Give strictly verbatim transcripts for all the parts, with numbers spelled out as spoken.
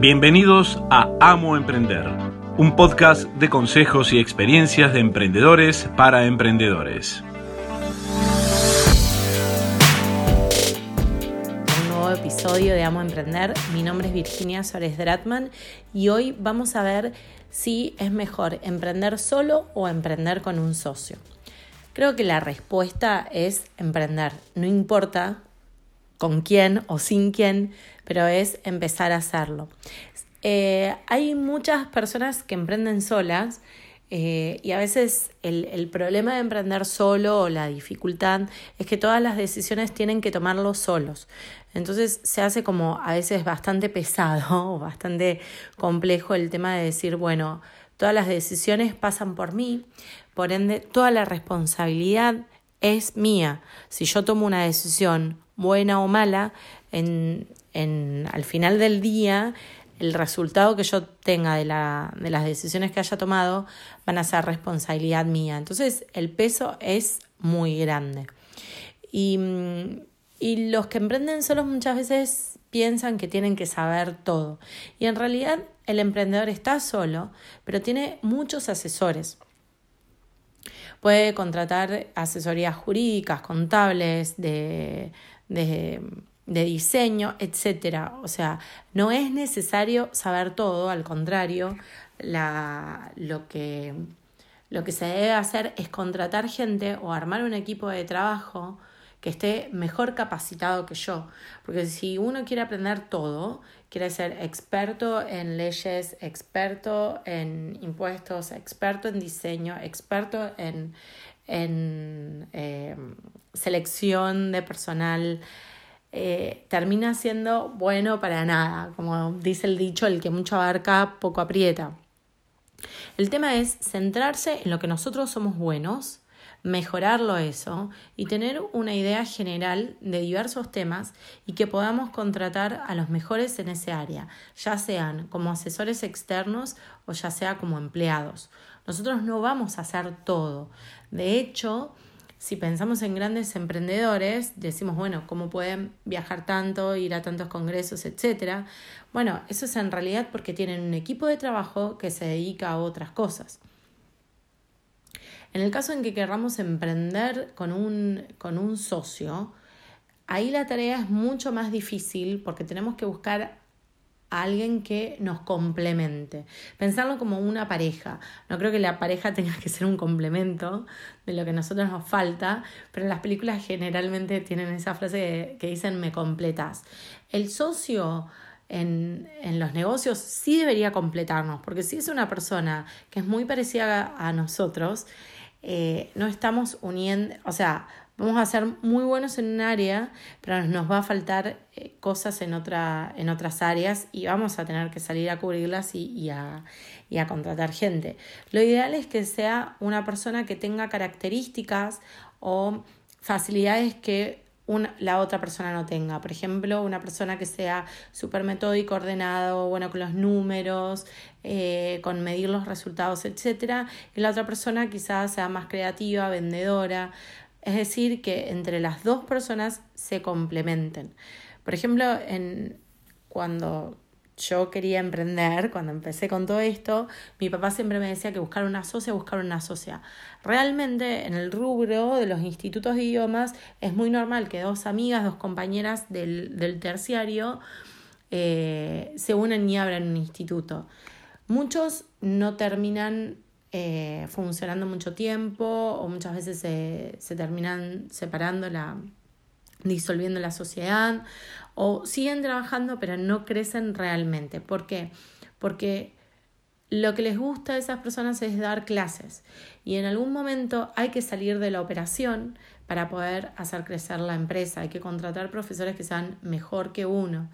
Bienvenidos a Amo Emprender, un podcast de consejos y experiencias de emprendedores para emprendedores. Un nuevo episodio de Amo Emprender. Mi nombre es Virginia Suárez Dratman y hoy vamos a ver si es mejor emprender solo o emprender con un socio. Creo que la respuesta es emprender, no importa con quién o sin quién, pero es empezar a hacerlo. Eh, hay muchas personas que emprenden solas eh, y a veces el, el problema de emprender solo o la dificultad es que todas las decisiones tienen que tomarlos solos. Entonces se hace como a veces bastante pesado o bastante complejo el tema de decir, bueno, todas las decisiones pasan por mí, por ende toda la responsabilidad es mía. Si yo tomo una decisión buena o mala, en, en, al final del día el resultado que yo tenga de, la, de las decisiones que haya tomado van a ser responsabilidad mía. Entonces el peso es muy grande. Y, y los que emprenden solos muchas veces piensan que tienen que saber todo. Y en realidad el emprendedor está solo, pero tiene muchos asesores. Puede contratar asesorías jurídicas, contables, de, de, de diseño, etcétera. O sea, no es necesario saber todo, al contrario, la, lo que, lo que se debe hacer es contratar gente o armar un equipo de trabajo que esté mejor capacitado que yo. Porque si uno quiere aprender todo, quiere ser experto en leyes, experto en impuestos, experto en diseño, experto en, en eh, selección de personal, eh, termina siendo bueno para nada. Como dice el dicho, el que mucho abarca, poco aprieta. El tema es centrarse en lo que nosotros somos buenos, mejorarlo eso y tener una idea general de diversos temas y que podamos contratar a los mejores en ese área, ya sean como asesores externos o ya sea como empleados. Nosotros no vamos a hacer todo. De hecho, si pensamos en grandes emprendedores, decimos, bueno, ¿cómo pueden viajar tanto, ir a tantos congresos, etcétera? Bueno, eso es en realidad porque tienen un equipo de trabajo que se dedica a otras cosas. En el caso en que querramos emprender con un, con un socio, ahí la tarea es mucho más difícil porque tenemos que buscar a alguien que nos complemente. Pensarlo como una pareja. No creo que la pareja tenga que ser un complemento de lo que a nosotros nos falta, pero en las películas generalmente tienen esa frase que dicen me completas. El socio En, en los negocios sí debería completarnos, porque si es una persona que es muy parecida a, a nosotros, eh, no estamos uniendo, o sea, vamos a ser muy buenos en un área, pero nos va a faltar eh, cosas en, otra, en otras áreas y vamos a tener que salir a cubrirlas y, y, a, y a contratar gente. Lo ideal es que sea una persona que tenga características o facilidades que Una, la otra persona no tenga. Por ejemplo, una persona que sea súper metódico, ordenado, bueno con los números, eh, con medir los resultados, etcétera. Y la otra persona quizás sea más creativa, vendedora. Es decir, que entre las dos personas se complementen. Por ejemplo, en, cuando yo quería emprender, cuando empecé con todo esto, mi papá siempre me decía que buscar una socia, buscar una socia. Realmente en el rubro de los institutos de idiomas es muy normal que dos amigas, dos compañeras del, del terciario eh, se unen y abran un instituto. Muchos no terminan eh, funcionando mucho tiempo o muchas veces se, se terminan separando la... disolviendo la sociedad, o siguen trabajando pero no crecen realmente. ¿Por qué? Porque lo que les gusta a esas personas es dar clases y en algún momento hay que salir de la operación para poder hacer crecer la empresa. Hay que contratar profesores que sean mejor que uno.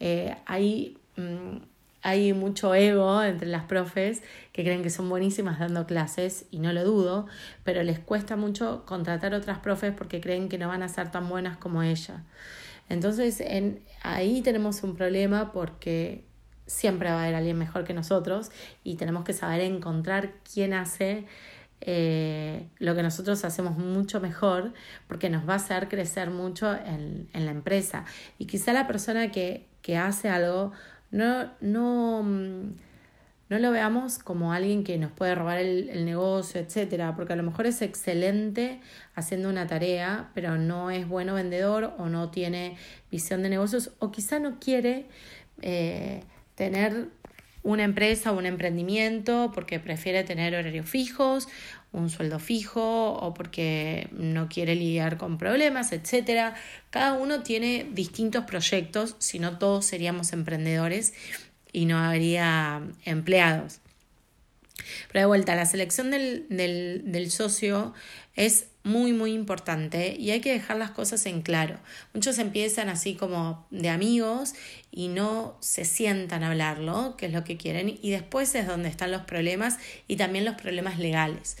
Eh, hay, mmm, hay mucho ego entre las profes que creen que son buenísimas dando clases y no lo dudo, pero les cuesta mucho contratar otras profes porque creen que no van a ser tan buenas como ella. Entonces en, ahí tenemos un problema porque siempre va a haber alguien mejor que nosotros y tenemos que saber encontrar quién hace eh, lo que nosotros hacemos mucho mejor porque nos va a hacer crecer mucho en, en la empresa. Y quizá la persona que, que hace algo No, no, no lo veamos como alguien que nos puede robar el, el negocio, etcétera, porque a lo mejor es excelente haciendo una tarea, pero no es bueno vendedor o no tiene visión de negocios o quizá no quiere eh, tener una empresa o un emprendimiento porque prefiere tener horarios fijos, un sueldo fijo o porque no quiere lidiar con problemas, etcétera. Cada uno tiene distintos proyectos, si no todos seríamos emprendedores y no habría empleados. Pero de vuelta, la selección del, del, del socio es muy, muy importante y hay que dejar las cosas en claro. Muchos empiezan así como de amigos y no se sientan a hablarlo, que es lo que quieren, y después es donde están los problemas y también los problemas legales.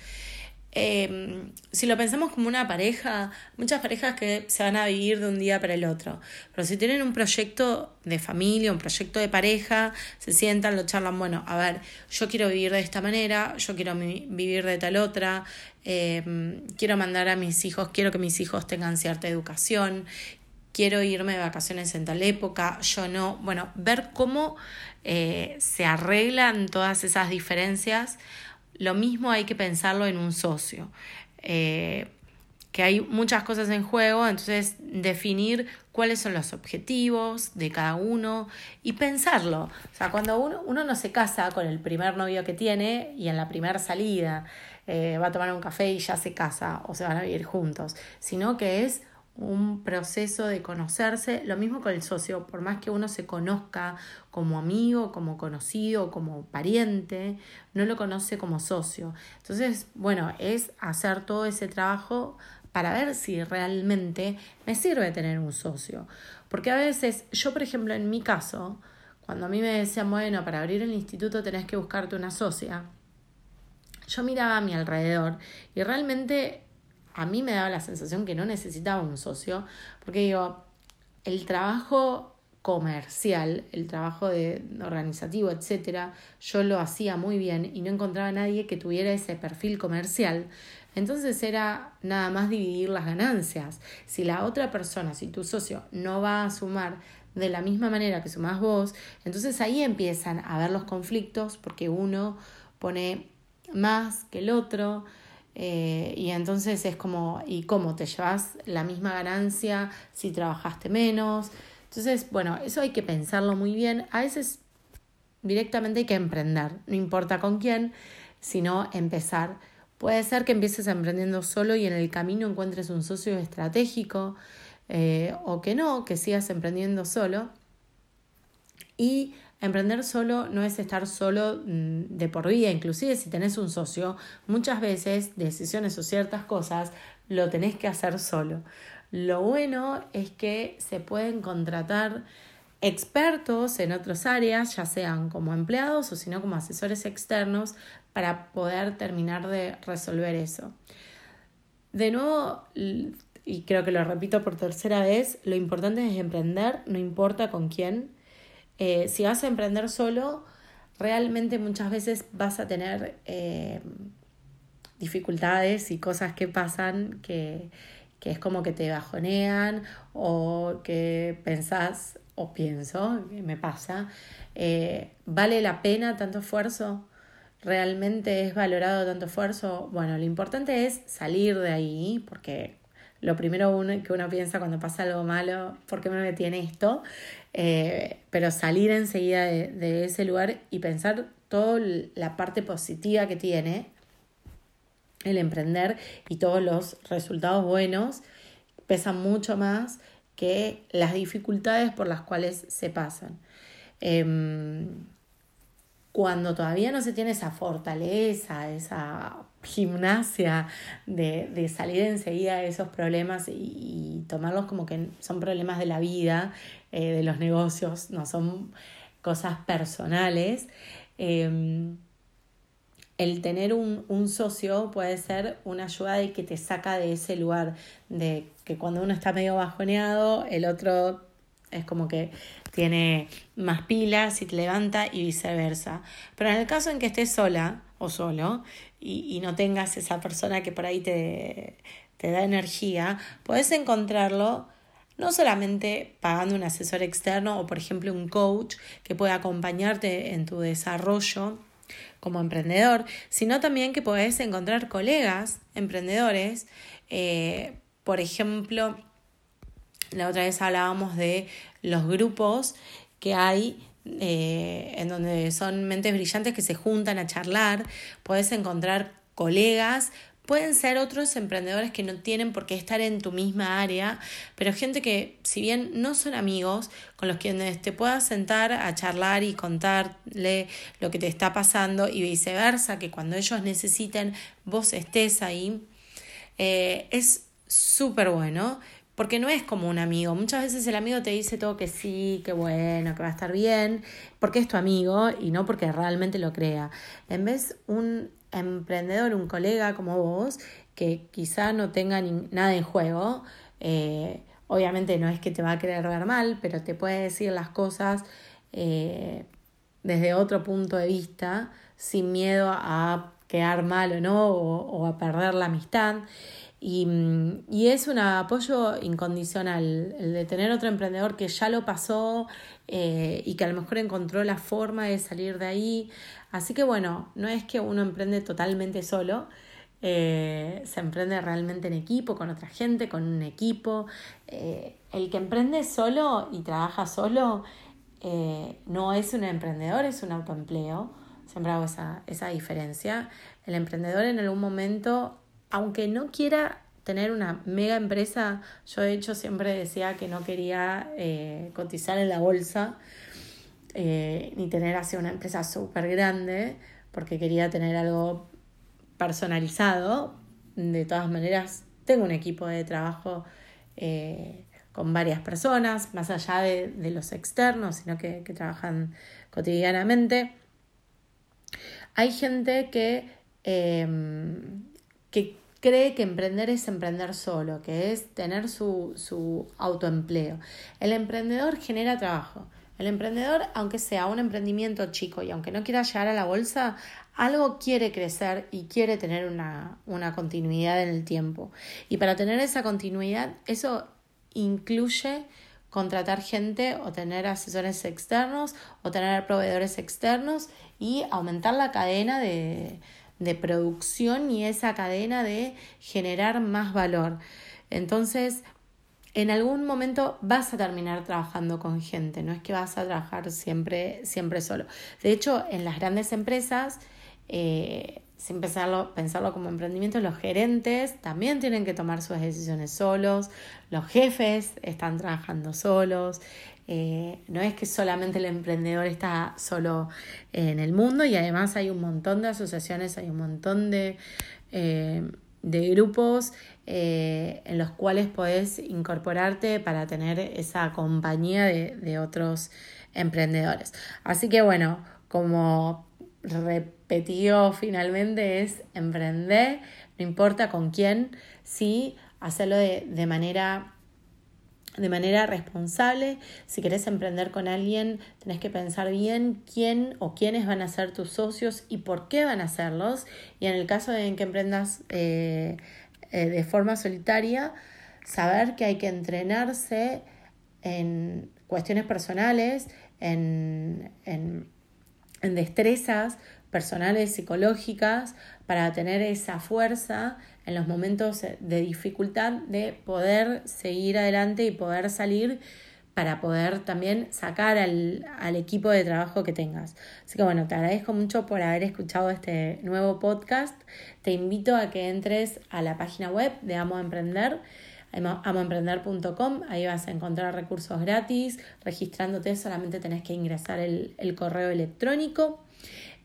Eh, si lo pensamos como una pareja, muchas parejas que se van a vivir de un día para el otro, pero si tienen un proyecto de familia, un proyecto de pareja, se sientan, lo charlan, bueno, a ver, yo quiero vivir de esta manera, yo quiero mi- vivir de tal otra, eh, quiero mandar a mis hijos, quiero que mis hijos tengan cierta educación, quiero irme de vacaciones en tal época, yo no, bueno, ver cómo eh, se arreglan todas esas diferencias. Lo mismo hay que pensarlo en un socio, eh, que hay muchas cosas en juego, entonces definir cuáles son los objetivos de cada uno y pensarlo. O sea, cuando uno, uno no se casa con el primer novio que tiene y en la primera salida eh, va a tomar un café y ya se casa o se van a vivir juntos, sino que es un proceso de conocerse. Lo mismo con el socio, por más que uno se conozca como amigo, como conocido, como pariente, no lo conoce como socio. Entonces, bueno, es hacer todo ese trabajo para ver si realmente me sirve tener un socio. Porque a veces, yo por ejemplo en mi caso, cuando a mí me decían, bueno, para abrir el instituto tenés que buscarte una socia, yo miraba a mi alrededor y realmente a mí me daba la sensación que no necesitaba un socio, porque digo, el trabajo comercial, el trabajo de, organizativo, etcétera, yo lo hacía muy bien y no encontraba a nadie que tuviera ese perfil comercial. Entonces era nada más dividir las ganancias. Si la otra persona, si tu socio no va a sumar de la misma manera que sumás vos, entonces ahí empiezan a ver los conflictos porque uno pone más que el otro. Eh, y entonces es como, ¿y cómo te llevas la misma ganancia si trabajaste menos? Entonces, bueno, eso hay que pensarlo muy bien. A veces directamente hay que emprender, no importa con quién, sino empezar. Puede ser que empieces emprendiendo solo y en el camino encuentres un socio estratégico, eh, o que no, que sigas emprendiendo solo. Y emprender solo no es estar solo de por vida. Inclusive si tenés un socio, muchas veces decisiones o ciertas cosas lo tenés que hacer solo. Lo bueno es que se pueden contratar expertos en otras áreas, ya sean como empleados o sino como asesores externos, para poder terminar de resolver eso. De nuevo, y creo que lo repito por tercera vez, lo importante es emprender, no importa con quién. Eh, si vas a emprender solo, realmente muchas veces vas a tener eh, dificultades y cosas que pasan que, que es como que te bajonean o que pensás, o pienso, me pasa, eh, ¿vale la pena tanto esfuerzo? ¿Realmente es valorado tanto esfuerzo? Bueno, lo importante es salir de ahí, porque lo primero uno, que uno piensa cuando pasa algo malo, ¿por qué me metí en esto? Eh, pero salir enseguida de, de ese lugar y pensar toda la parte positiva que tiene el emprender y todos los resultados buenos pesan mucho más que las dificultades por las cuales se pasan. Eh, cuando todavía no se tiene esa fortaleza, esa gimnasia de, de salir enseguida de esos problemas y, y tomarlos como que son problemas de la vida, eh, de los negocios, no son cosas personales. Eh, el tener un, un socio puede ser una ayuda de que te saca de ese lugar, de que cuando uno está medio bajoneado, el otro es como que tiene más pilas y te levanta y viceversa. Pero en el caso en que estés sola o solo y, y no tengas esa persona que por ahí te, te da energía, podés encontrarlo no solamente pagando un asesor externo o, por ejemplo, un coach que pueda acompañarte en tu desarrollo como emprendedor, sino también que podés encontrar colegas emprendedores. Eh, por ejemplo, la otra vez hablábamos de los grupos que hay eh, en donde son mentes brillantes que se juntan a charlar. Podés encontrar colegas, pueden ser otros emprendedores que no tienen por qué estar en tu misma área, pero gente que, si bien no son amigos, con los quienes te puedas sentar a charlar y contarle lo que te está pasando y viceversa, que cuando ellos necesiten vos estés ahí. Eh, es súper bueno, porque no es como un amigo. Muchas veces el amigo te dice todo que sí, que bueno, que va a estar bien, porque es tu amigo y no porque realmente lo crea. En vez, un emprendedor, un colega como vos, que quizá no tenga ni, nada en juego, eh, obviamente no es que te va a querer ver mal, pero te puede decir las cosas eh, desde otro punto de vista, sin miedo a quedar mal o no, o, o a perder la amistad, y, y es un apoyo incondicional, el de tener otro emprendedor que ya lo pasó eh, y que a lo mejor encontró la forma de salir de ahí. Así que bueno, no es que uno emprende totalmente solo, eh, se emprende realmente en equipo, con otra gente, con un equipo. Eh, el que emprende solo y trabaja solo eh, no es un emprendedor, es un autoempleo. Siempre hago esa, esa diferencia. El emprendedor en algún momento, aunque no quiera tener una mega empresa, yo de hecho siempre decía que no quería eh, cotizar en la bolsa, Eh, ni tener así una empresa súper grande, porque quería tener algo personalizado. De todas maneras, tengo un equipo de trabajo eh, con varias personas, más allá de, de los externos, sino que, que trabajan cotidianamente. Hay gente que, eh, que cree que emprender es emprender solo, que es tener su, su autoempleo. El emprendedor genera trabajo. El emprendedor, aunque sea un emprendimiento chico y aunque no quiera llegar a la bolsa, algo quiere crecer y quiere tener una, una continuidad en el tiempo. Y para tener esa continuidad, eso incluye contratar gente o tener asesores externos o tener proveedores externos y aumentar la cadena de, de producción y esa cadena de generar más valor. Entonces, en algún momento vas a terminar trabajando con gente, no es que vas a trabajar siempre, siempre solo. De hecho, en las grandes empresas, eh, sin pensarlo, pensarlo como emprendimiento, los gerentes también tienen que tomar sus decisiones solos, los jefes están trabajando solos, eh, no es que solamente el emprendedor está solo en el mundo, y además hay un montón de asociaciones, hay un montón de... Eh, de grupos eh, en los cuales podés incorporarte para tener esa compañía de, de otros emprendedores. Así que bueno, como repetido finalmente, es emprender, no importa con quién, sí, hacerlo de, de manera... de manera responsable. Si querés emprender con alguien, tenés que pensar bien quién o quiénes van a ser tus socios y por qué van a serlos. Y en el caso de que emprendas eh, eh, de forma solitaria, saber que hay que entrenarse en cuestiones personales, en, en, en destrezas personales, psicológicas, para tener esa fuerza en los momentos de dificultad de poder seguir adelante y poder salir, para poder también sacar al, al equipo de trabajo que tengas. Así que bueno, te agradezco mucho por haber escuchado este nuevo podcast. Te invito a que entres a la página web de Amo Emprender, amo emprender punto com. Ahí vas a encontrar recursos gratis. Registrándote solamente tenés que ingresar el, el correo electrónico.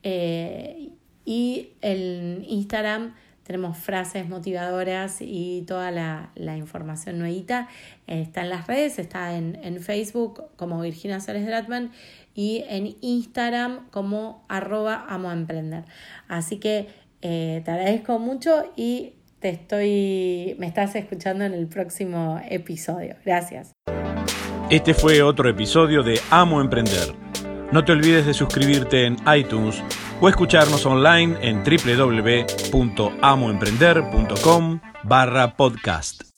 Eh, y en Instagram tenemos frases motivadoras y toda la, la información nuevita. Eh, está en las redes, está en, en Facebook como Virginia Suárez Dratman y en Instagram como arroba amoemprender. Así que eh, te agradezco mucho y te estoy, me estás escuchando en el próximo episodio. Gracias. Este fue otro episodio de Amo Emprender. No te olvides de suscribirte en iTunes o escucharnos online en doble u doble u doble u punto amo emprender punto com barra podcast.